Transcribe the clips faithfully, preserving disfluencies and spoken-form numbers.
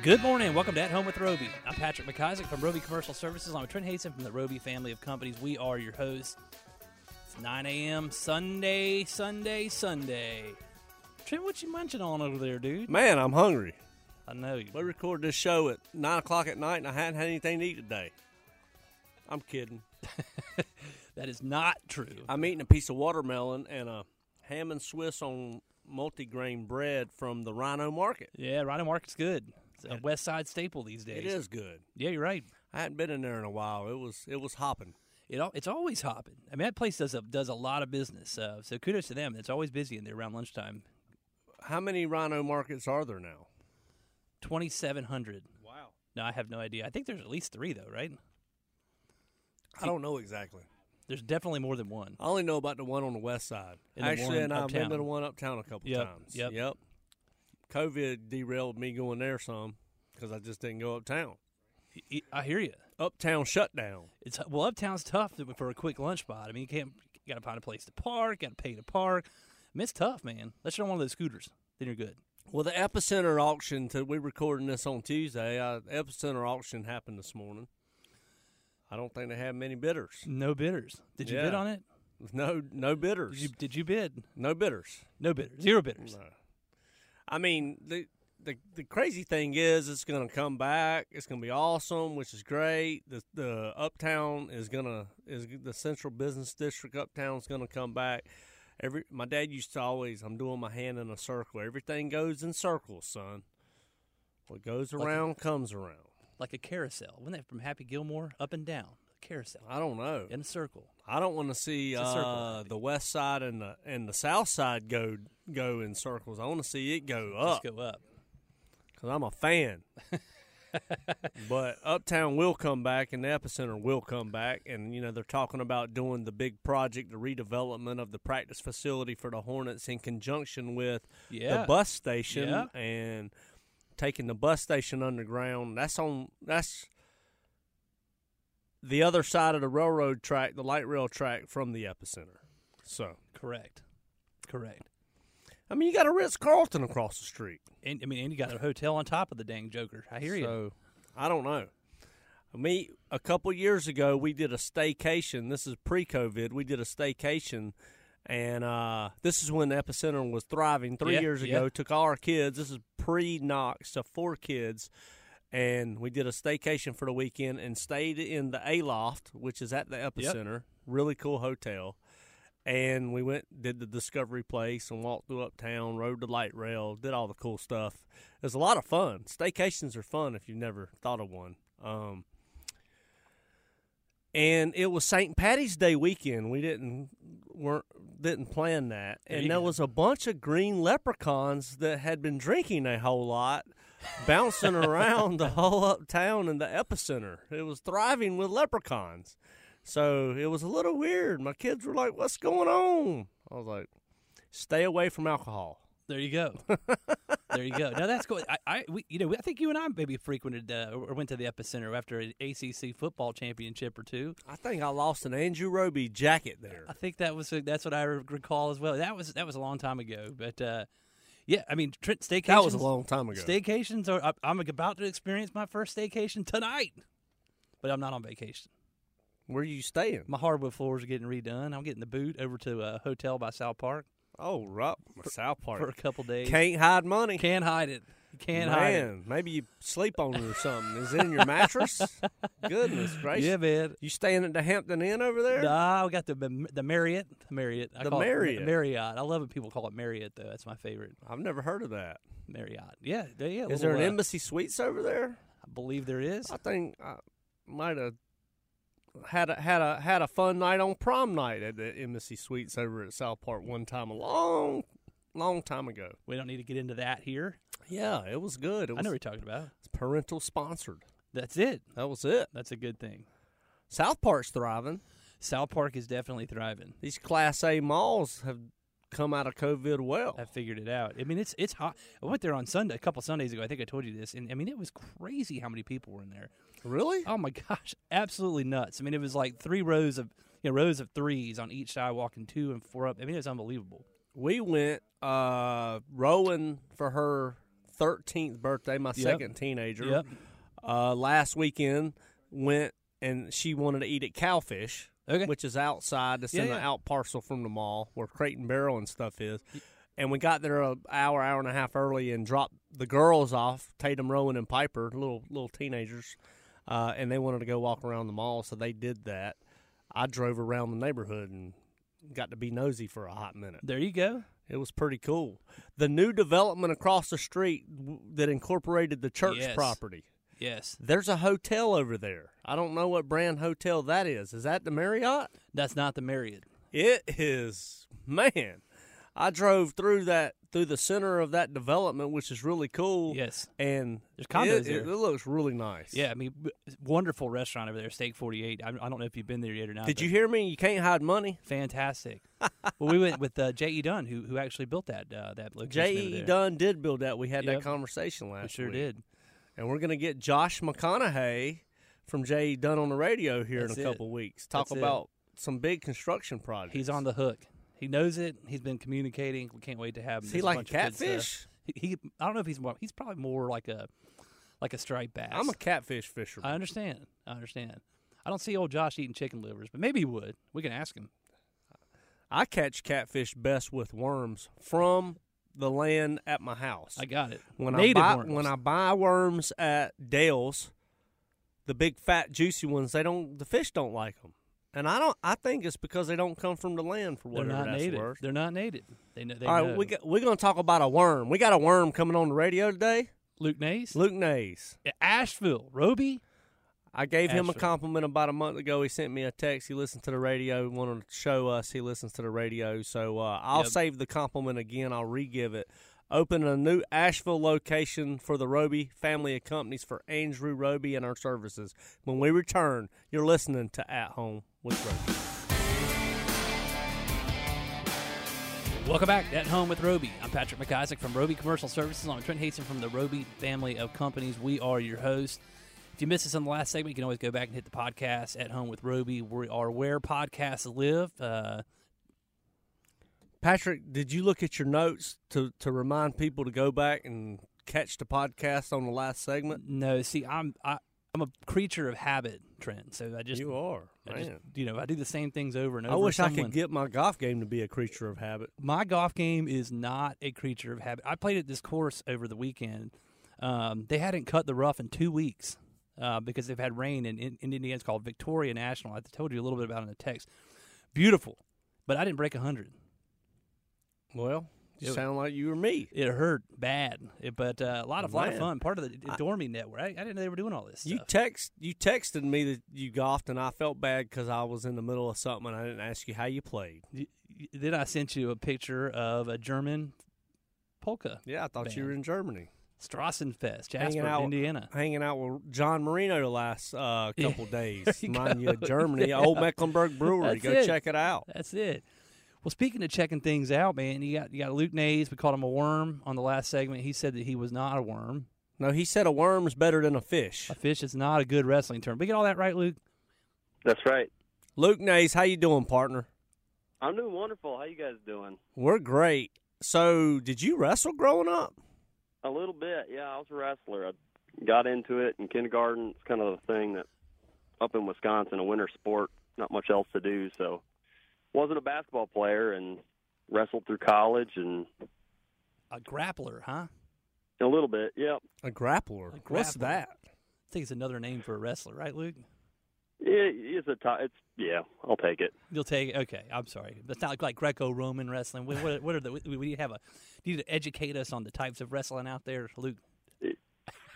Good morning. Welcome to At Home with Roby. I'm Patrick McIsaac from Roby Commercial Services. I'm Trent Hayson from the Roby family of companies. We are your hosts. It's nine a.m. Sunday, Sunday, Sunday. Trent, what you munching on over there, dude? Man, I'm hungry. I know you. We recorded this show at nine o'clock at night, and I hadn't had anything to eat today. I'm kidding. That is not true. I'm eating a piece of watermelon and a ham and Swiss on multi-grain bread from the Rhino Market. Yeah, Rhino Market's good. It's a West Side staple these days. It is good. Yeah, you're right. I hadn't been in there in a while. It was it was hopping. It all, it's always hopping. I mean, that place does a, does a lot of business. Uh, so kudos to them. It's always busy in there around lunchtime. How many Rhino markets are there now? twenty-seven hundred. Wow. No, I have no idea. I think there's at least three, though, right? I don't know exactly. There's definitely more than one. I only know about the one on the west side. And Actually, and I've been to the one uptown a couple yep. times. Yep. Yep. COVID derailed me going there some because I just didn't go uptown. I hear you. Uptown shutdown. It's well, uptown's tough for a quick lunch spot. I mean, you can't you gotta find a place to park, gotta pay to park. I mean, it's tough, man. Unless you're on one of those scooters, then you're good. Well, the Epicenter auction. To, we're recording this on Tuesday. Uh, the Epicenter auction happened this morning. I don't think they had many bidders. No bidders. Did you yeah. bid on it? No, no bidders. Did you, did you bid? No bidders. No bidders. Zero bidders. No. I mean, the, the the crazy thing is it's going to come back. It's going to be awesome, which is great. The the Uptown is going to is the Central Business District Uptown is going to come back. Every my dad used to always, I'm doing my hand in a circle. Everything goes in circles, son. What goes around like a, comes around. Like a carousel. Wasn't that from Happy Gilmore? Up and down. A carousel. I don't know. In a circle. I don't want to see uh, circle, the west side and the and the south side go go in circles. I want to see it go up. Just go up. Because I'm a fan. But Uptown will come back, and the Epicenter will come back. And, you know, they're talking about doing the big project, the redevelopment of the practice facility for the Hornets in conjunction with yeah. the bus station yeah. and taking the bus station underground. That's on – that's – the other side of the railroad track, the light rail track from the Epicenter. So correct, correct. I mean, you got a Ritz-Carlton across the street, and I mean, and you got a hotel on top of the dang joker. I hear so, you. So I don't know. Me, a couple years ago, we did a staycation. This is pre-COVID. We did a staycation, and uh, this is when the Epicenter was thriving. Three yeah, years ago, yeah. took all our kids. This is pre-Knox, so four kids. And we did a staycation for the weekend and stayed in the A-loft, which is at the Epicenter. Yep. Really cool hotel. And we went, did the Discovery Place and walked through uptown, rode the light rail, did all the cool stuff. It was a lot of fun. Staycations are fun if you've never thought of one. Um, and it was Saint Patty's Day weekend. We didn't weren't didn't plan that. And yeah. there was a bunch of green leprechauns that had been drinking a whole lot. Bouncing around the whole uptown and the Epicenter. It was thriving with leprechauns. So it was a little weird. My kids were like, what's going on? I was like, stay away from alcohol. There you go. There you go. Now that's cool. I, I we, you know, I think you and I maybe frequented uh, or went to the Epicenter after an A C C football championship or two. I think I lost an Andrew Roby jacket there. I think that was that's what I recall as well. That was that was a long time ago, but. Uh, Yeah, I mean, staycations. That was a long time ago. Staycations are. I'm about to experience my first staycation tonight, but I'm not on vacation. Where are you staying? My hardwood floors are getting redone. I'm getting the boot over to a hotel by South Park. Oh, right, for, South Park for a couple days. Can't hide money. Can't hide it. You can't man, hide it. Man, maybe you sleep on it or something. Is it in your mattress? Goodness gracious. Yeah, man. You staying at the Hampton Inn over there? Nah, we got the the Marriott. The Marriott. I the call Marriott. It Marriott. I love when people call it Marriott, though. That's my favorite. I've never heard of that. Marriott. Yeah. yeah is there an uh, Embassy Suites over there? I believe there is. I think I might have. had a, had a had a fun night on prom night at the Embassy Suites over at South Park one time a long, long time ago. We don't need to get into that here. Yeah, it was good. It was, I know what you're talking about. It's parental sponsored. That's it. That was it. That's a good thing. South Park's thriving. South Park is definitely thriving. These Class A malls have come out of COVID well. I figured it out. I mean, it's it's hot. I went there on Sunday, a couple Sundays ago. I think I told you this. And, I mean, it was crazy how many people were in there. Really? Oh, my gosh. Absolutely nuts. I mean, it was like three rows of, you know, rows of threes on each sidewalk and two and four up. I mean, it was unbelievable. We went uh, rowing for her thirteenth birthday, my yep. second teenager, yep. uh, last weekend. Went and she wanted to eat at Cowfish. Okay. Which is outside. It's yeah, in yeah. the out parcel from the mall where Crate and Barrel and stuff is. And we got there an hour, hour and a half early and dropped the girls off, Tatum, Rowan, and Piper, little little teenagers, uh, and they wanted to go walk around the mall, so they did that. I drove around the neighborhood and got to be nosy for a hot minute. There you go. It was pretty cool. The new development across the street that incorporated the church yes. property. Yes. There's a hotel over there. I don't know what brand hotel that is. Is that the Marriott? That's not the Marriott. It is. Man, I drove through that through the center of that development, which is really cool. Yes. And there's condos it, there. It, it looks really nice. Yeah, I mean, wonderful restaurant over there, Steak forty-eight. I, I don't know if you've been there yet or not. Did you hear me? You can't hide money. Fantastic. Well, we went with uh, J. E. Dunn, who who actually built that uh, that location. J. E. Dunn did build that. We had yep. that conversation last week. We sure week. did. And we're going to get Josh McConaughey from J E. Dunn on the radio here That's in a couple it. weeks. Talk That's about it. some big construction projects. He's on the hook. He knows it. He's been communicating. We can't wait to have him. Is he like a catfish? He, he, I don't know if he's more. He's probably more like a like a striped bass. I'm a catfish fisherman. I understand. I understand. I don't see old Josh eating chicken livers, but maybe he would. We can ask him. I catch catfish best with worms from the land at my house. I got it. When Native I buy worms. when I buy worms at Dale's, the big fat juicy ones, they don't. The fish don't like them, and I don't. I think it's because they don't come from the land for whatever. They're not native. Worth. They're not native. They know. They All right, know. we got, we're going to talk about a worm. We got a worm coming on the radio today. Luke Nies. Luke Nies. At Asheville, Roby. I gave Asheville. him a compliment about a month ago. He sent me a text. He listened to the radio. He wanted to show us he listens to the radio. So uh, I'll yep. save the compliment again. I'll re-give it. Open a new Asheville location for the Roby family of companies for Andrew Roby and our services. When we return, you're listening to At Home with Roby. Welcome back to At Home with Roby. I'm Patrick McIsaac from Roby Commercial Services. I'm Trent Hasten from the Roby family of companies. We are your hosts. If you missed us on the last segment, you can always go back and hit the podcast, At Home with Roby. We are where podcasts live. Uh, Patrick, did you look at your notes to, to remind people to go back and catch the podcast on the last segment? No. See, I'm I, I'm a creature of habit, Trent. So I just you are. I man. Just, you know, I do the same things over and over. I wish someone. I could get my golf game to be a creature of habit. My golf game is not a creature of habit. I played at this course over the weekend. Um, they hadn't cut the rough in two weeks. Uh, because they've had rain in, in, in Indiana. It's called Victoria National. I told you a little bit about it in the text. Beautiful. But I didn't break one hundred. Well, you it, sound like you or me. It hurt bad. It, but uh, a lot of, lot of fun. Part of the Dormy network. I, I didn't know they were doing all this stuff. You, text, you texted me that you golfed, and I felt bad because I was in the middle of something, and I didn't ask you how you played. You, then I sent you a picture of a German polka Yeah, I thought band. You were in Germany. Strassenfest, Jasper, hanging out, Indiana. Hanging out with John Marino the last uh, couple yeah, days. You Mind go. you, Germany, yeah. Old Mecklenburg Brewery. That's go it. check it out. That's it. Well, speaking of checking things out, man, you got you got Luke Nies. We called him a worm on the last segment. He said that he was not a worm. No, he said a worm's better than a fish. A fish is not a good wrestling term. We get all that right, Luke? That's right. Luke Nies, how you doing, partner? I'm doing wonderful. How you guys doing? We're great. So, did you wrestle growing up? A little bit, yeah. I was a wrestler. I got into it in kindergarten. It's kind of the thing that up in Wisconsin, a winter sport, not much else to do. So wasn't a basketball player and wrestled through college. And a grappler, huh? A little bit, yep. A grappler. A grappler. What's that? I think it's another name for a wrestler, right, Luke? It, it's a t- it's yeah. I'll take it. You'll take it. Okay, I'm sorry. That's not like Greco-Roman wrestling. What, what, what are the? We, we have a. You need to educate us on the types of wrestling out there, Luke.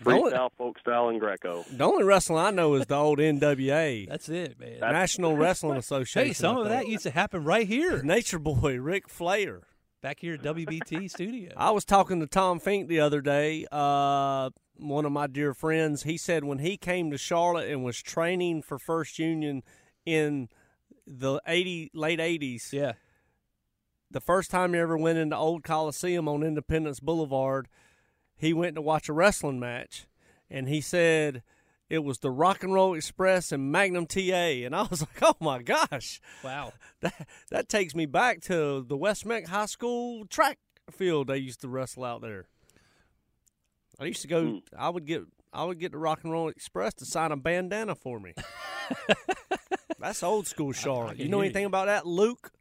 Freestyle, folk style, and Greco. The only wrestling I know is the old N W A. That's it, man. That's National Wrestling Association. Hey, some of that used to happen right here. Nature Boy, Ric Flair. Back here at W B T Studio. I was talking to Tom Fink the other day, uh, one of my dear friends. He said when he came to Charlotte and was training for First Union in the eighty, late eighties, yeah, the first time he ever went into Old Coliseum on Independence Boulevard, he went to watch a wrestling match, and he said it was the Rock and Roll Express and Magnum T A. And I was like, oh, my gosh. Wow. That, that takes me back to the Westmeck High School track field they used to wrestle out there. I used to go mm. – I would get I would get the Rock and Roll Express to sign a bandana for me. That's old school Charlotte. You know anything you. about that, Luke?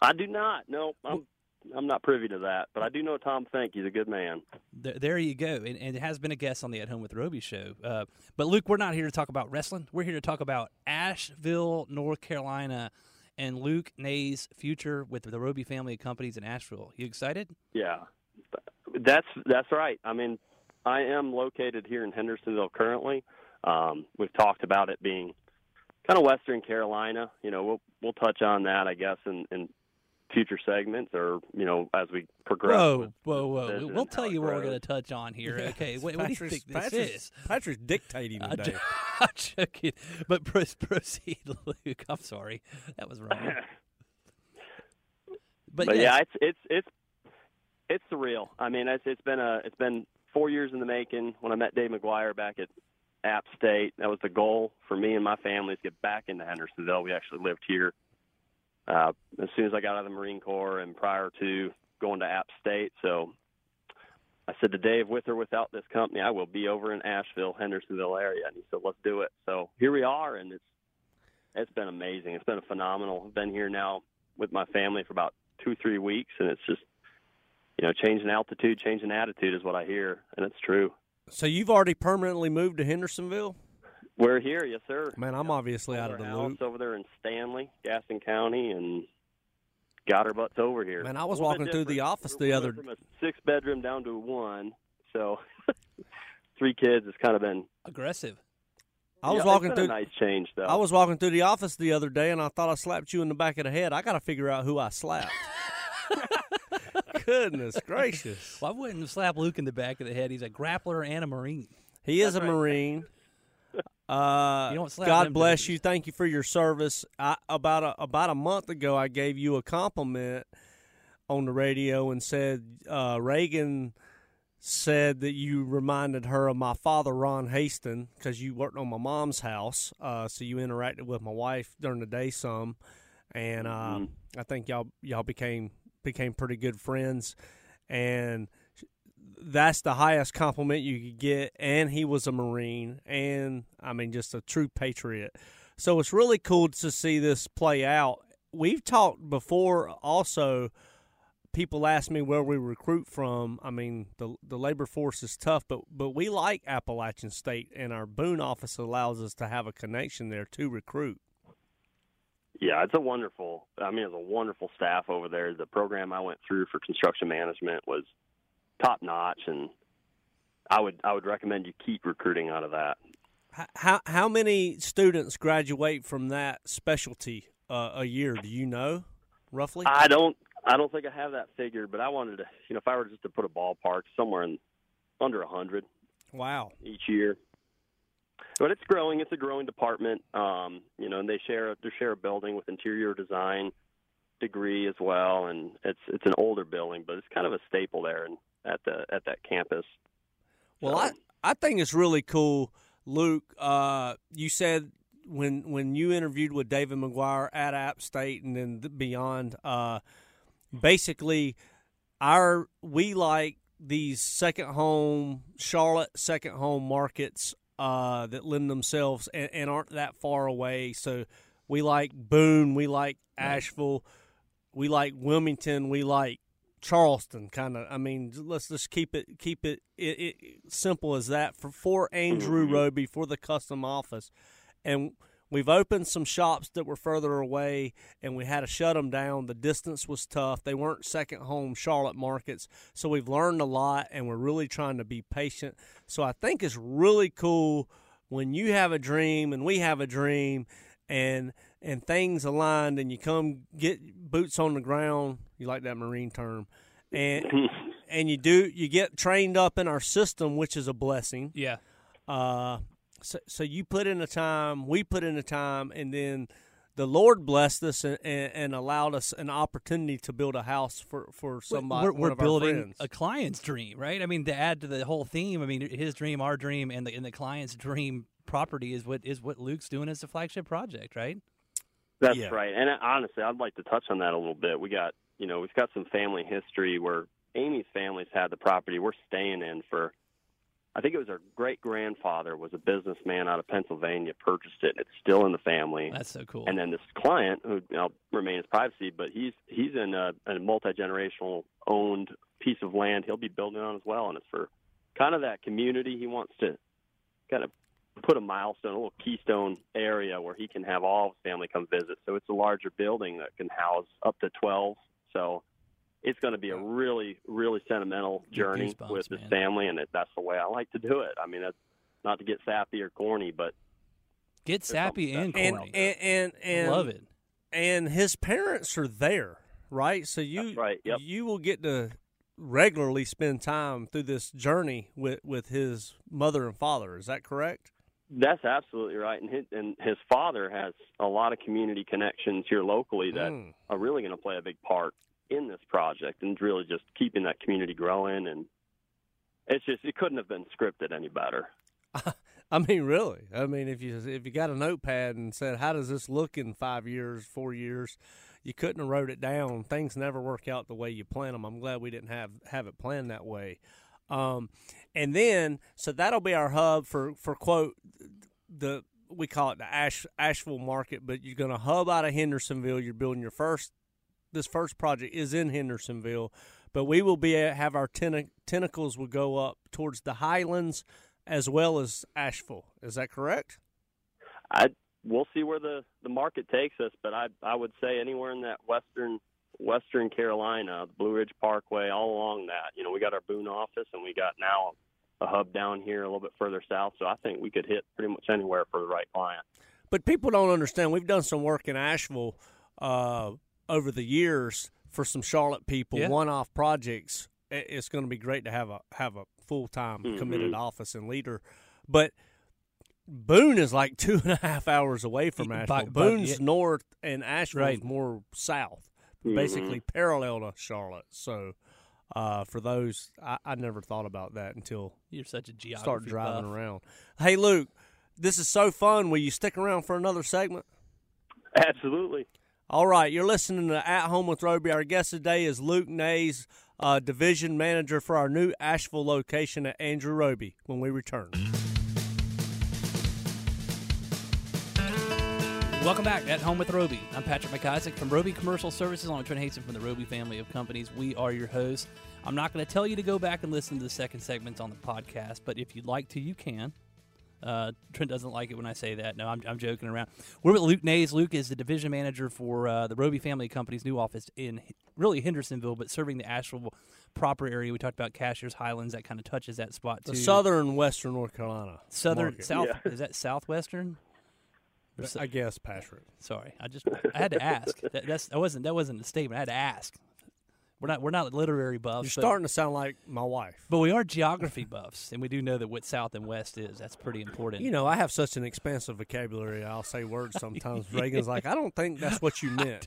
I do not. No, I'm – I'm not privy to that, but I do know Tom Fink. He's a good man. There, there you go. And, and it has been a guest on the At Home with Roby show. Uh, but, Luke, we're not here to talk about wrestling. We're here to talk about Asheville, North Carolina, and Luke Nies' future with the Roby family of companies in Asheville. You excited? Yeah. That's that's right. I mean, I am located here in Hendersonville currently. Um, we've talked about it being kind of Western Carolina. You know, we'll, we'll touch on that, I guess, in, in future segments, or, you know, as we progress. Whoa, whoa, whoa. We'll tell you what we're going to touch on here. Yeah, okay, what, what do you think this is? Patrick's dictating today. I'm joking. But proceed, Luke. I'm sorry. That was wrong. But, but yeah, it's it's it's it's surreal. I mean, it's it's been a it's been four years in the making. When I met Dave McGuire back at App State, that was the goal for me and my family, to get back into Hendersonville. We actually lived here Uh, as soon as I got out of the Marine Corps and prior to going to App State. So I said to Dave, with or without this company, I will be over in Asheville, Hendersonville area. And he said, let's do it. So here we are, and it's it's been amazing. It's been a phenomenal. I've been here now with my family for about two, three weeks, and it's just, you know, changing altitude, changing attitude is what I hear, and it's true. So you've already permanently moved to Hendersonville? We're here, yes, sir. Man, I'm obviously out of the loop. Over there in Stanley, Gaston County, and got our butts over here. Man, I was walking through the office the other day. From a six-bedroom down to one, so three kids has kind of been aggressive. I was walking through. It's been a nice change, though. I was walking through the office the other day, and I thought I slapped you in the back of the head. I got to figure out who I slapped. Goodness gracious! Well, I wouldn't slap Luke in the back of the head. He's a grappler and a Marine. He is a Marine. Uh, God bless you. Thank you for your service. I, about a, about a month ago, I gave you a compliment on the radio and said uh, Reagan said that you reminded her of my father, Ron Haston, because you worked on my mom's house, uh, so you interacted with my wife during the day some, and uh, mm-hmm. I think y'all y'all became became pretty good friends, and that's the highest compliment you could get, and he was a Marine, and, I mean, just a true patriot. So it's really cool to see this play out. We've talked before also, people ask me where we recruit from. I mean, the the labor force is tough, but, but we like Appalachian State, and our Boone office allows us to have a connection there to recruit. Yeah, it's a wonderful – I mean, it's a wonderful staff over there. The program I went through for construction management was – top notch, and I would I would recommend you keep recruiting out of that. How how many students graduate from that specialty uh, a year? Do you know roughly? I don't I don't think I have that figure, but I wanted to, you know, if I were just to put a ballpark, somewhere in under a hundred. Wow, each year. But it's growing. It's a growing department, um, you know, and they share they share a building with interior design degree as well, and it's it's an older building, but it's kind of a staple there, and at the at that campus. Well, um, I, I think it's really cool, Luke. Uh, you said when when you interviewed with David McGuire at App State and then beyond, uh, basically our we like these second home Charlotte second home markets uh, that lend themselves and, and aren't that far away. So we like Boone, we like Asheville, we like Wilmington, we like Charleston, kind of. I mean, let's just keep it keep it, it, it simple as that for for Andrew Roby, for the custom office, and We've opened some shops that were further away, and we had to shut them down. The distance was tough. They weren't second home Charlotte markets. So we've learned a lot, and we're really trying to be patient. So I think it's really cool when you have a dream and we have a dream, and and things aligned, and you come get boots on the ground. You like that Marine term. And and you do you get trained up in our system, which is a blessing. Yeah. Uh, so, so you put in a time, we put in a time, and then the Lord blessed us and, and, and allowed us an opportunity to build a house for, for somebody. We're, we're building a client's dream, right? I mean, to add to the whole theme, I mean, his dream, our dream, and the and the client's dream property is what is what Luke's doing as a flagship project, right? That's yeah. right. And honestly, I'd like to touch on that a little bit. We got, you know, we've got some family history where Amy's family's had the property we're staying in for, I think it was her great-grandfather was a businessman out of Pennsylvania, purchased it, and it's still in the family. That's so cool. And then this client, who I'll remain his privacy, but he's he's in a, a multi-generational owned piece of land he'll be building on as well, and it's for kind of that community. He wants to kind of put a milestone, a little keystone area where he can have all of his family come visit. So it's a larger building that can house up to twelve. So it's going to be a really, really sentimental journey goosebumps, with this man. family, and it, that's the way I like to do it. I mean, that's not to get sappy or corny, but get sappy and corny. And, and, and, and love it. And his parents are there, right? So you that's right, yep. you will get to regularly spend time through this journey with, with his mother and father. Is that correct? That's absolutely right, and his, and his father has a lot of community connections here locally that mm. are really going to play a big part in this project, and really just keeping that community growing. And it's just, it couldn't have been scripted any better. I mean, really. I mean, if you if you got a notepad and said, how does this look in five years, four years, you couldn't have wrote it down. Things never work out the way you plan them. I'm glad we didn't have, have it planned that way. Um, and then, so that'll be our hub for, for quote, the, we call it the Ash, Asheville market, but you're going to hub out of Hendersonville. You're building your first, this first project is in Hendersonville, but we will be, have our ten, tentacles will go up towards the Highlands as well as Asheville. Is that correct? I, we'll see where the, the market takes us, but I, I would say anywhere in that Western Western Carolina, the Blue Ridge Parkway, all along that. You know, we got our Boone office, and we got now a hub down here a little bit further south, so I think we could hit pretty much anywhere for the right client. But people don't understand. We've done some work in Asheville uh, over the years for some Charlotte people, yeah. one-off projects. It's going to be great to have a have a full-time mm-hmm. committed office and leader. But Boone is like two and a half hours away from Asheville. By, Boone's by, yeah. north, and Asheville's right. more south. Basically mm-hmm. parallel to Charlotte. So uh, for those, I, I never thought about that until you're such a geography start driving buff. Around. Hey, Luke, this is so fun. Will you stick around for another segment? Absolutely. All right, you're listening to At Home with Roby. Our guest today is Luke Nies, uh, division manager for our new Asheville location at Andrew Roby, when we return. Welcome back at Home with Roby. I'm Patrick McIsaac from Roby Commercial Services. I'm Trent Hasen from the Roby family of companies. We are your hosts. I'm not going to tell you to go back and listen to the second segment on the podcast, but if you'd like to, you can. Uh, Trent doesn't like it when I say that. No, I'm, I'm joking around. We're with Luke Nies. Luke is the division manager for uh, the Roby family of companies' new office in really Hendersonville, but serving the Asheville proper area. We talked about Cashiers, Highlands. That kind of touches that spot, too. The southern western North Carolina. Southern, market. South, yeah. Is that southwestern? I guess, Patrick. Sorry, I just I had to ask. That, that's I wasn't that wasn't a statement. I had to ask. We're not we're not literary buffs. You're but, starting to sound like my wife. But we are geography buffs, and we do know that what south and west is. That's pretty important. You know, I have such an expansive vocabulary. I'll say words sometimes. Reagan's like, I don't think that's what you meant.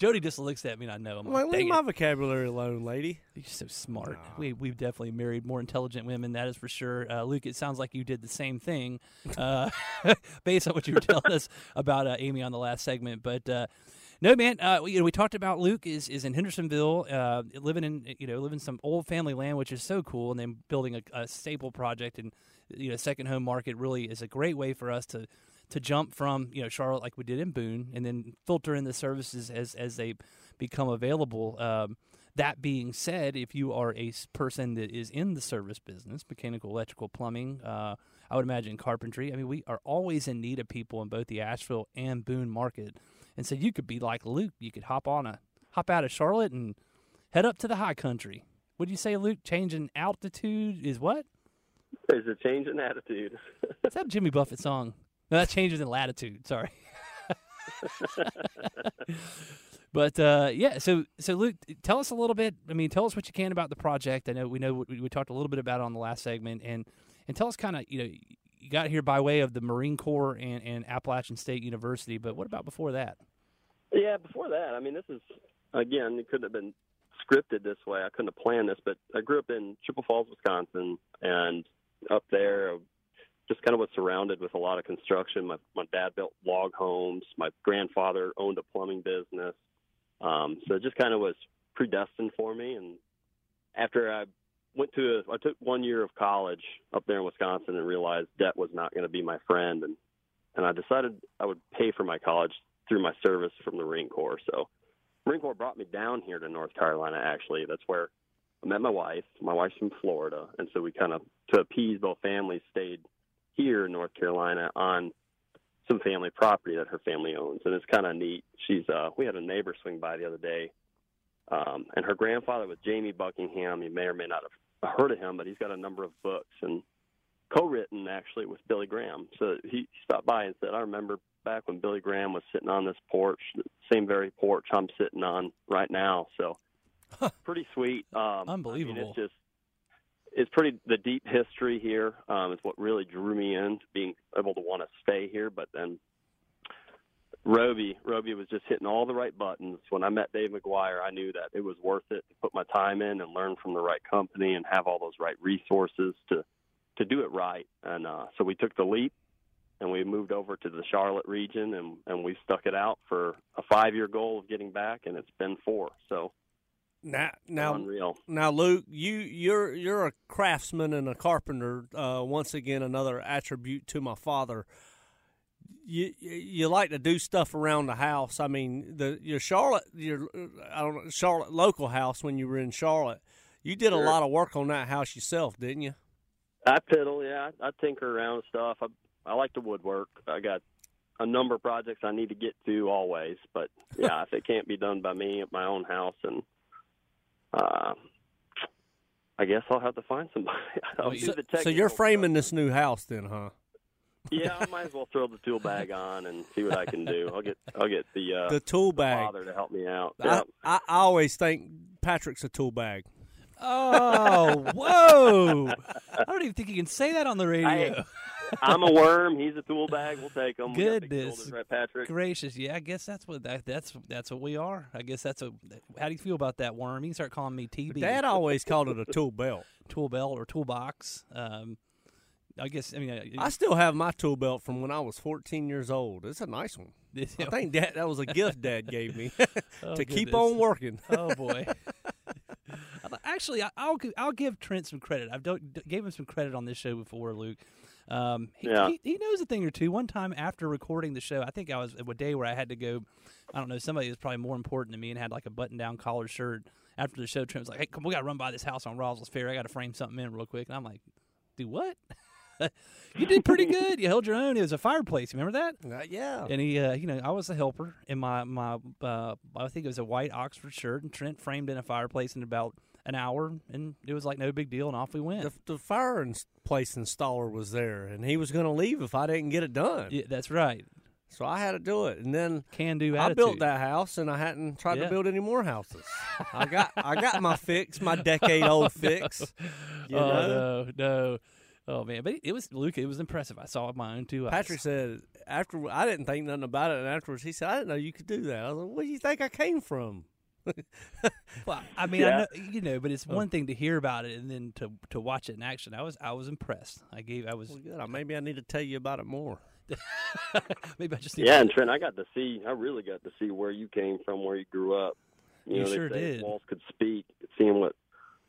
Jody just looks at me, and I know. I'm like, like leave it. My vocabulary alone, lady. You're so smart. Nah. We we've definitely married more intelligent women. That is for sure. Uh, Luke, it sounds like you did the same thing, uh, based on what you were telling us about uh, Amy on the last segment, but. Uh, No, man, uh, we, you know, we talked about Luke is, is in Hendersonville, uh, living in you know living some old family land, which is so cool, and then building a, a staple project and you know second home market really is a great way for us to, to jump from you know Charlotte like we did in Boone, and then filter in the services as as they become available. Um, that being said, if you are a person that is in the service business, mechanical, electrical, plumbing, uh, I would imagine carpentry. I mean, we are always in need of people in both the Asheville and Boone market. And so you could be like Luke. You could hop on a hop out of Charlotte and head up to the high country. Would you say, Luke, change in altitude is what? There's a change in attitude. Is that a Jimmy Buffett song? No, that changes in latitude. Sorry. But, uh, yeah, so so Luke, tell us a little bit. I mean, tell us what you can about the project. I know we know we, we talked a little bit about it on the last segment. And, and tell us kind of, you know, you got here by way of the Marine Corps and, and Appalachian State University. But what about before that? Yeah, before that, I mean, this is, again, it couldn't have been scripted this way. I couldn't have planned this. But I grew up in Chippewa Falls, Wisconsin, and up there just kind of was surrounded with a lot of construction. My, my dad built log homes. My grandfather owned a plumbing business. Um, so it just kind of was predestined for me. And after I went to, a, I took one year of college up there in Wisconsin and realized debt was not going to be my friend. And, and I decided I would pay for my college through my service from the Marine Corps. So Marine Corps brought me down here to North Carolina, actually. That's where I met my wife. My wife's from Florida. And so we kind of, to appease both families, stayed here in North Carolina on some family property that her family owns. And it's kind of neat. She's uh, we had a neighbor swing by the other day, um, and her grandfather was Jamie Buckingham. You may or may not have heard of him, but he's got a number of books, and co-written, actually, with Billy Graham. So he stopped by and said, I remember back when Billy Graham was sitting on this porch, the same very porch I'm sitting on right now. So pretty sweet. Um, Unbelievable. I mean, it's just, it's pretty, the deep history here um, is what really drew me in, being able to want to stay here. But then Roby, Roby was just hitting all the right buttons. When I met Dave McGuire, I knew that it was worth it to put my time in and learn from the right company and have all those right resources to, to do it right. And uh, so we took the leap, and we moved over to the Charlotte region, and, and we stuck it out for a five-year goal of getting back, and it's been four. So. Now, now, now, Luke, you you're you're a craftsman and a carpenter. Uh, once again, another attribute to my father. You you like to do stuff around the house. I mean, the your Charlotte, your I don't know, Charlotte local house when you were in Charlotte, you did sure. a lot of work on that house yourself, didn't you? I piddle, yeah. I, I tinker around stuff. I I like to woodwork. I got a number of projects I need to get to always, but yeah, if it can't be done by me at my own house and Uh, I guess I'll have to find somebody. I'll so, the so you're framing stuff. This new house then, huh? Yeah, I might as well throw the tool bag on and see what I can do. I'll get I'll get the uh, the tool bag father to help me out. I, yep. I, I always think Patrick's a tool bag. Oh, whoa! I don't even think you can say that on the radio. I, I'm a worm. He's a tool bag. We'll take him. Goodness, right, Patrick? Gracious. Yeah, I guess that's what that, that's that's what we are. I guess that's a. How do you feel about that worm? You can start calling me T B. Dad always called it a tool belt, tool belt or toolbox. Um, I guess. I mean, it, I still have my tool belt from when I was fourteen years old. It's a nice one. I think Dad, that was a gift Dad gave me oh, to goodness. Keep on working. Oh boy. Actually, I'll I'll give Trent some credit. I've gave him some credit on this show before, Luke. Um, he, yeah. he, he knows a thing or two. One time after recording the show, I think I was a day where I had to go, I don't know, somebody was probably more important than me and had like a button-down collar shirt. After the show, Trent was like, hey, come, we got to run by this house on Roslyn's Ferry. I got to frame something in real quick. And I'm like, do what? You did pretty good. You held your own. It was a fireplace. Remember that? Uh, yeah. And he, uh, you know, I was the helper in my, my uh, I think it was a white Oxford shirt, and Trent framed in a fireplace in about an hour, and it was like no big deal, and off we went. The, the fireplace installer was there, and he was going to leave if I didn't get it done. Yeah, that's right. So I had to do it, and then can do attitude. I built that house, and I hadn't tried yeah. to build any more houses. I got I got my fix, my decade old oh, fix. No. You know? Oh no, no, oh man! But it was Luke. It was impressive. I saw it with my own two eyes. Patrick said after I didn't think nothing about it, and afterwards he said, "I didn't know you could do that." I was like, "Where do you think I came from?" Well, I mean, yeah. I know, you know, but it's one thing to hear about it and then to to watch it in action. I was I was impressed. I gave I was well, good. Maybe I need to tell you about it more. Maybe I just need yeah. To and Trent, I got to see. I really got to see where you came from, where you grew up. You, you know, sure did. Walls could speak. Seeing what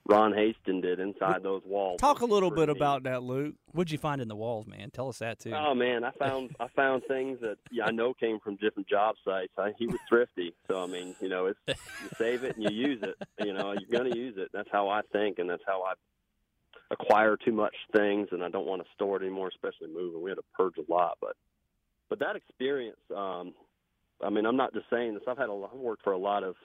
Ron Haston did inside what, those walls. Talk a little bit me. about that, Luke. What'd you find in the walls, man? Tell us that too. Oh man, I found I found things that yeah, I know came from different job sites. I, he was thrifty, so I mean, you know, it's you save it and you use it. You know, you're gonna use it. That's how I think, and that's how I acquire too much things, and I don't want to store it anymore, especially moving. We had to purge a lot, but but that experience, um, I mean, I'm not just saying this. I've had a lot, I've worked for a lot of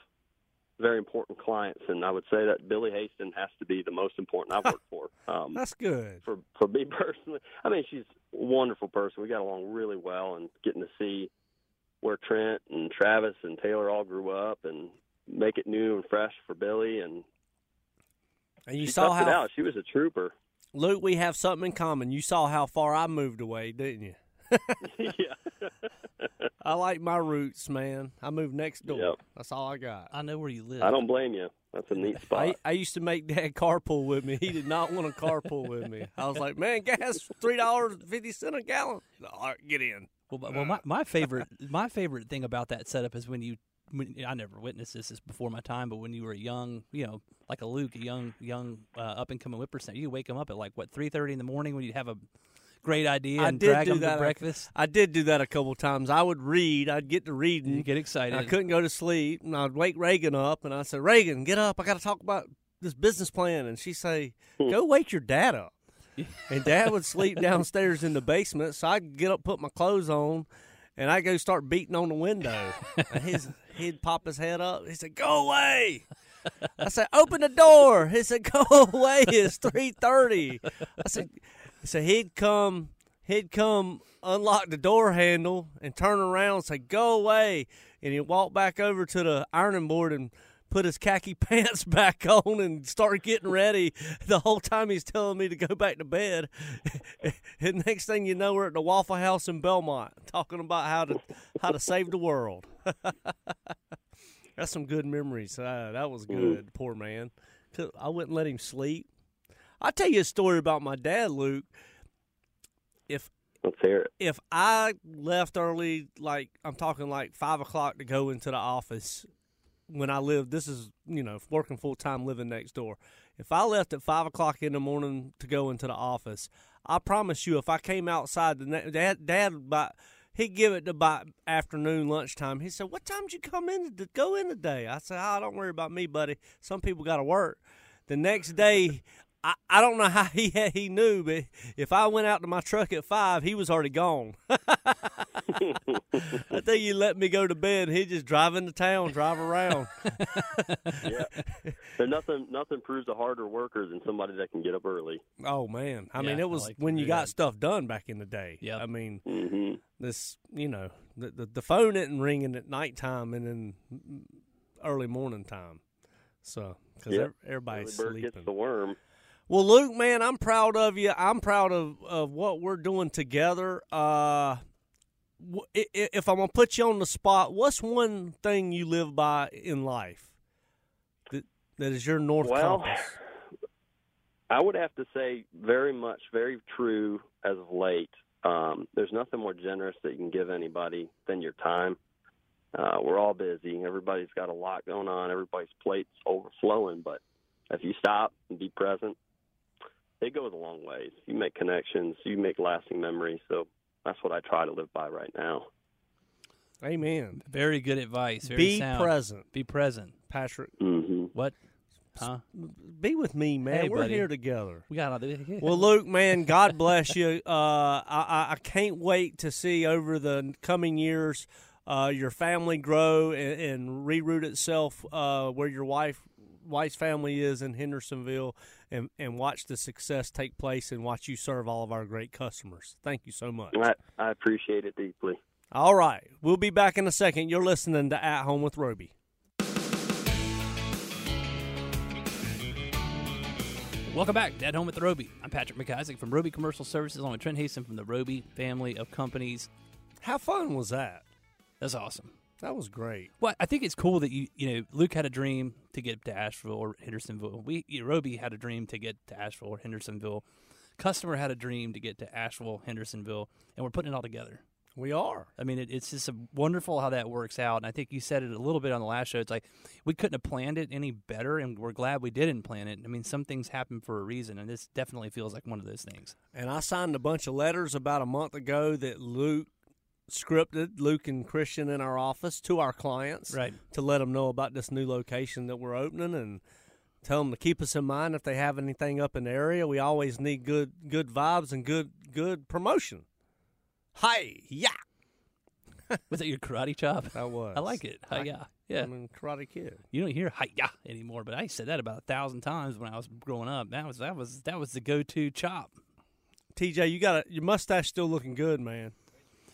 very important clients, and I would say that Billy Haston has to be the most important I've worked for. Um, That's good. For, for me personally. I mean, she's a wonderful person. We got along really well, and getting to see where Trent and Travis and Taylor all grew up and make it new and fresh for Billy. And, and you she saw how it out. She was a trooper. Luke, we have something in common. You saw how far I moved away, didn't you? Yeah. I like my roots, man. I moved next door. Yep. That's all I got. I know where you live. I don't blame you. That's a neat spot. I, I used to make Dad carpool with me. He did not want to carpool with me. I was like, man, gas three dollars and fifty cents a gallon. All right, get in. Well, well, my, my favorite my favorite thing about that setup is when you when, I never witnessed this, this before my time, but when you were young, you know, like a Luke, a young young uh, up and coming whippersnapper, you wake him up at like what three thirty in the morning when you have a great idea and drag them to breakfast. I did do that a couple times. I would read. I'd get to reading. You get excited. I couldn't go to sleep, and I'd wake Reagan up, and I said, Reagan, get up. I got to talk about this business plan. And she'd say, go wake your dad up. And Dad would sleep downstairs in the basement, so I'd get up, put my clothes on, and I'd go start beating on the window. And his, he'd pop his head up. He said, go away. I said, open the door. He said, go away. It's three thirty. I said... So he'd come, he'd come unlock the door handle and turn around and say, go away. And he'd walk back over to the ironing board and put his khaki pants back on and start getting ready. The whole time he's telling me to go back to bed. And next thing you know, we're at the Waffle House in Belmont talking about how to how to save the world. That's some good memories. Uh, that was good, mm-hmm. Poor man. I wouldn't let him sleep. I'll tell you a story about my dad, Luke. If Let's hear it. If I left early, like I'm talking like five o'clock to go into the office when I lived, this is, you know, working full-time, living next door. If I left at five o'clock in the morning to go into the office, I promise you if I came outside, the ne- dad, dad by, he'd give it to by afternoon, lunchtime. He said, what time did you come in to go in today? I said, oh, don't worry about me, buddy. Some people got to work. The next day... I, I don't know how he had, he knew, but if I went out to my truck at five, he was already gone. I think he let me go to bed. He'd just drive into town, drive around. Yeah. There's nothing nothing proves a harder worker than somebody that can get up early. Oh, man. I yeah, mean, it was like when you got stuff done back in the day. Yeah. I mean, mm-hmm. this, you know, the, the, the phone isn't ringing at nighttime and then early morning time. So, because yep. everybody's sleeping. Every bird gets the worm. Well, Luke, man, I'm proud of you. I'm proud of, of what we're doing together. Uh, if I'm going to put you on the spot, what's one thing you live by in life that, that is your North well, Compass? I would have to say very much, very true as of late. Um, there's nothing more generous that you can give anybody than your time. Uh, we're all busy. Everybody's got a lot going on. Everybody's plate's overflowing. But if you stop and be present, it goes a long ways. You make connections. You make lasting memories. So that's what I try to live by right now. Amen. Very good advice. Very be sound. present. Be present. Patrick. Mm-hmm. What? Huh? Be with me, man. Hey, we're buddy. here together. We got to do it. Well, Luke, man, God bless you. Uh, I, I can't wait to see over the coming years uh, your family grow and, and reroute itself uh, where your wife White's family is in Hendersonville, and, and watch the success take place and watch you serve all of our great customers. Thank you so much. I, I appreciate it deeply. All right. We'll be back in a second. You're listening to At Home with Roby. Welcome back to At Home with Roby. I'm Patrick McIsaac from Roby Commercial Services, along with Trent Haston from the Roby family of companies. How fun was that? That's awesome. That was great. Well, I think it's cool that you, you know, Luke had a dream to get to Asheville or Hendersonville. We, you know, Roby had a dream to get to Asheville or Hendersonville. Customer had a dream to get to Asheville, Hendersonville, and we're putting it all together. We are. I mean, it, it's just a wonderful how that works out, and I think you said it a little bit on the last show. It's like we couldn't have planned it any better, and we're glad we didn't plan it. I mean, some things happen for a reason, and this definitely feels like one of those things. And I signed a bunch of letters about a month ago that Luke scripted, Luke and Christian in our office to our clients, right, to let them know about this new location that we're opening and Tell them to keep us in mind if they have anything up in the area. We always need good good vibes and good good promotion. Hi, yeah. Was that your karate chop? That was. I like it. Hi, yeah. Yeah. I'm a karate kid. You don't hear hi, yeah anymore, but I said that about a thousand times when I was growing up. That was that was that was the go-to chop. T J, you got a, your mustache still looking good, man.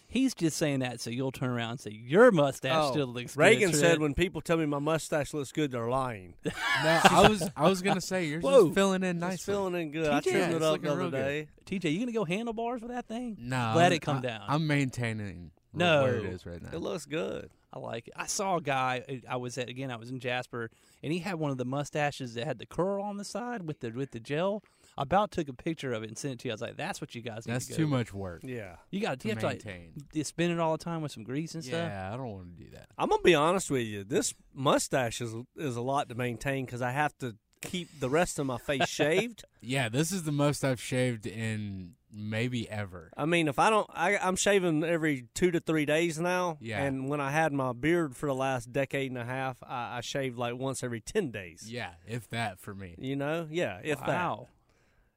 He's just saying that so you'll turn around and say, your mustache oh, still looks Reagan good. Reagan said, when people tell me my mustache looks good, they're lying. No, I was I was going to say, you're Whoa. just filling in nicely. It's filling in good. T J, I trimmed yeah, it up the other day. Good. T J, you going to go handlebars with that thing? No. Let it come I, down. I'm maintaining no, where it is right now. It looks good. I like it. I saw a guy, I was at, again, I was in Jasper, and he had one of the mustaches that had the curl on the side with the with the gel. I about took a picture of it and sent it to you. I was like, that's what you guys need that's to do. That's too much work. Yeah. You got to maintain. Like, spin it all the time with some grease and yeah, stuff. Yeah, I don't want to do that. I'm going to be honest with you. This mustache is, is a lot to maintain because I have to keep the rest of my face shaved. Yeah, this is the most I've shaved in maybe ever. I mean, if I don't, I, I'm shaving every two to three days now. Yeah. And when I had my beard for the last decade and a half, I, I shaved like once every ten days. Yeah, if that for me. You know? Yeah, if wow. that.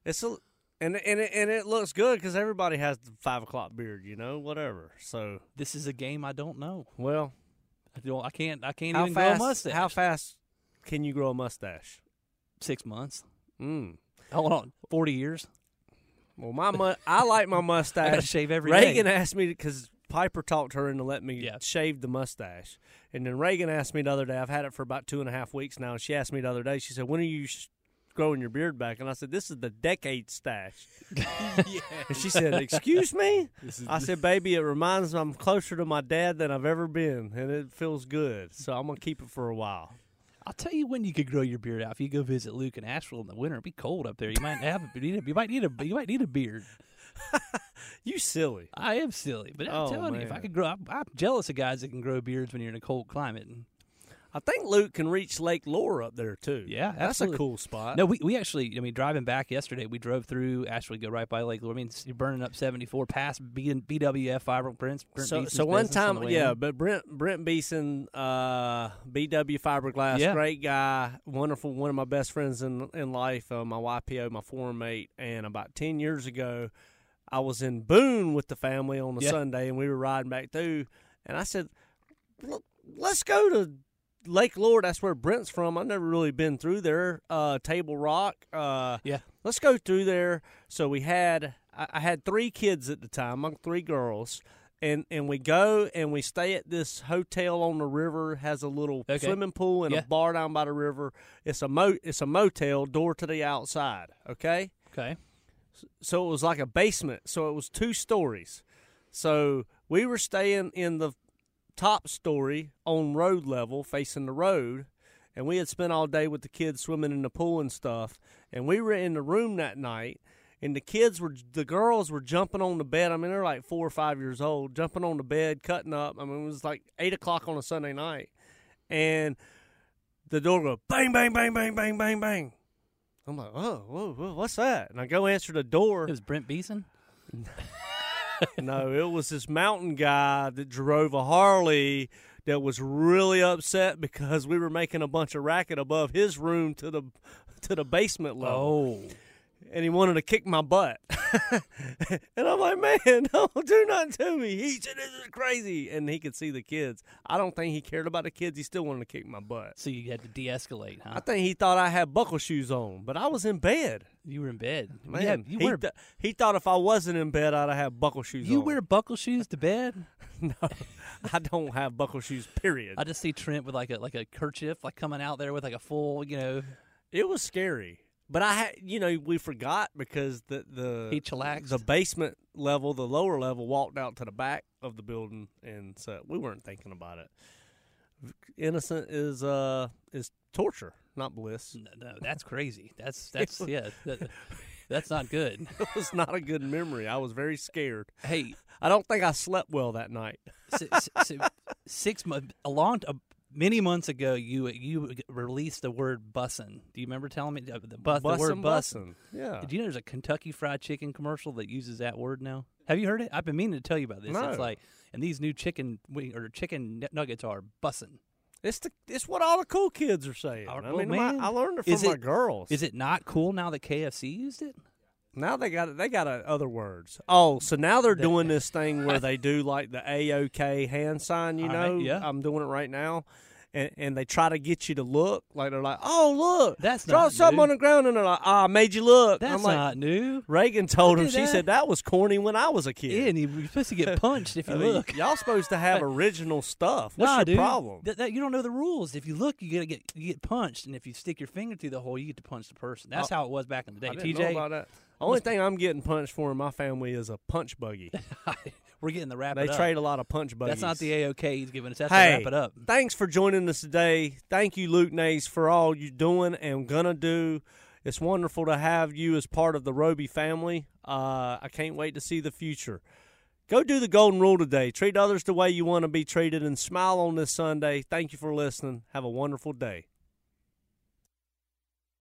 It's a, and and it, and it looks good because everybody has the five o'clock beard, you know, whatever. So this is a game I don't know. Well, I don't. I can't. I can't even fast, grow a mustache. How fast can you grow a mustache? Six months. Mm. Hold on, forty years. Well, my mu- I like my mustache. I gotta shave every Reagan day. Reagan asked me because Piper talked her into letting me yeah. shave the mustache, and then Reagan asked me the other day. I've had it for about two and a half weeks now, and she asked me the other day. She said, "When are you?" Sh- growing your beard back, and I said, this is the decade stash. Yeah. And she said, excuse me? I said, baby, it reminds me I'm closer to my dad than I've ever been, and it feels good, so I'm going to keep it for a while. I'll tell you when you could grow your beard out. If you go visit Luke in Asheville in the winter, it'd be cold up there. You might have a, you might need a, you might need a beard. You silly. I am silly, but I'm oh, telling man. you, if I could grow, I'm, I'm jealous of guys that can grow beards when you're in a cold climate. And I think Luke can reach Lake Lure up there, too. Yeah, absolutely. That's a cool spot. No, we, we actually, I mean, driving back yesterday, we drove through, actually go right by Lake Lure. I mean, you're burning up seventy-four past B W F, Fiber, Brent, Brent so, Beeson's So one time, on yeah, in. but Brent Brent Beeson, uh, B W Fiberglass, yeah. great guy, wonderful, one of my best friends in, in life, uh, my Y P O, my forum mate, and about ten years ago, I was in Boone with the family on a yeah. Sunday, and we were riding back through, and I said, look, let's go to Lake Lure, that's where Brent's from. I've never really been through there. Uh, Table Rock. Uh, yeah. Let's go through there. So we had, I, I had three kids at the time, three girls, and, and we go and we stay at this hotel on the river. Has a little okay. swimming pool and yeah. a bar down by the river. It's a mo, it's a motel, door to the outside. Okay. Okay. So it was like a basement. So it was two stories. So we were staying in the top story on road level facing the road, and we had spent all day with the kids swimming in the pool and stuff, and we were in the room that night, and the kids were the girls were jumping on the bed. I mean, they're like four or five years old, jumping on the bed, cutting up. I mean, it was like eight o'clock on a Sunday night, and the door goes bang bang bang bang bang bang bang. I'm like, oh, whoa, whoa, what's that? And I go answer the door. It was Brent Beeson. No, it was this mountain guy that drove a Harley that was really upset because we were making a bunch of racket above his room to the to the basement level. Oh. And he wanted to kick my butt. And I'm like, man, no, do nothing to me. He said, this is crazy. And he could see the kids. I don't think he cared about the kids. He still wanted to kick my butt. So you had to de-escalate, huh? I think he thought I had buckle shoes on, but I was in bed. You were in bed. Man, yeah, you wear... he, th- he thought if I wasn't in bed, I'd have buckle shoes you on. You wear buckle shoes to bed? No, I don't have buckle shoes, period. I just see Trent with like a like a kerchief like coming out there with like a full, you know. It was scary. But I had, you know, we forgot because the the he chillaxed. The basement level, the lower level, walked out to the back of the building, and so we weren't thinking about it. Innocent is uh is torture, not bliss. No, no, that's crazy. That's that's yeah, that, that's not good. It was not a good memory. I was very scared. Hey, I don't think I slept well that night. six, six, six months, a long. A, Many months ago, you you released the word bussin'. Do you remember telling me the, bus, bussin', the word bussin'? Yeah. Did you know there's a Kentucky Fried Chicken commercial that uses that word now? Have you heard it? I've been meaning to tell you about this. No. It's like, and these new chicken wing or chicken nuggets are bussin'. It's the, it's what all the cool kids are saying. I, I mean, man, my, I learned it from is my it, girls. Is it not cool now that K F C used it? Now they got they got a, other words. Oh, so now they're doing this thing where they do like the A O K hand sign. You know, right, yeah. I'm doing it right now, and and they try to get you to look like they're like, oh look, that's draw not something new. On the ground, and they're like, oh, I made you look. That's I'm like, not new. Reagan told him she that? said that was corny when I was a kid. Yeah, and you're supposed to get punched if you I mean, look. Y'all supposed to have original stuff. What's nah, your dude, problem? That, that, you don't know the rules. If you look, you gotta get you get punched, and if you stick your finger through the hole, you get to punch the person. That's oh, how it was back in the day. I didn't T J, know about that. Only thing I'm getting punched for in my family is a punch buggy. We're getting the wrap they it up. They trade a lot of punch buggies. That's not the A O K he's giving us. That's hey, the wrap it up. Thanks for joining us today. Thank you, Luke Nies, for all you're doing and going to do. It's wonderful to have you as part of the Roby family. Uh, I can't wait to see the future. Go do the golden rule today. Treat others the way you want to be treated and smile on this Sunday. Thank you for listening. Have a wonderful day.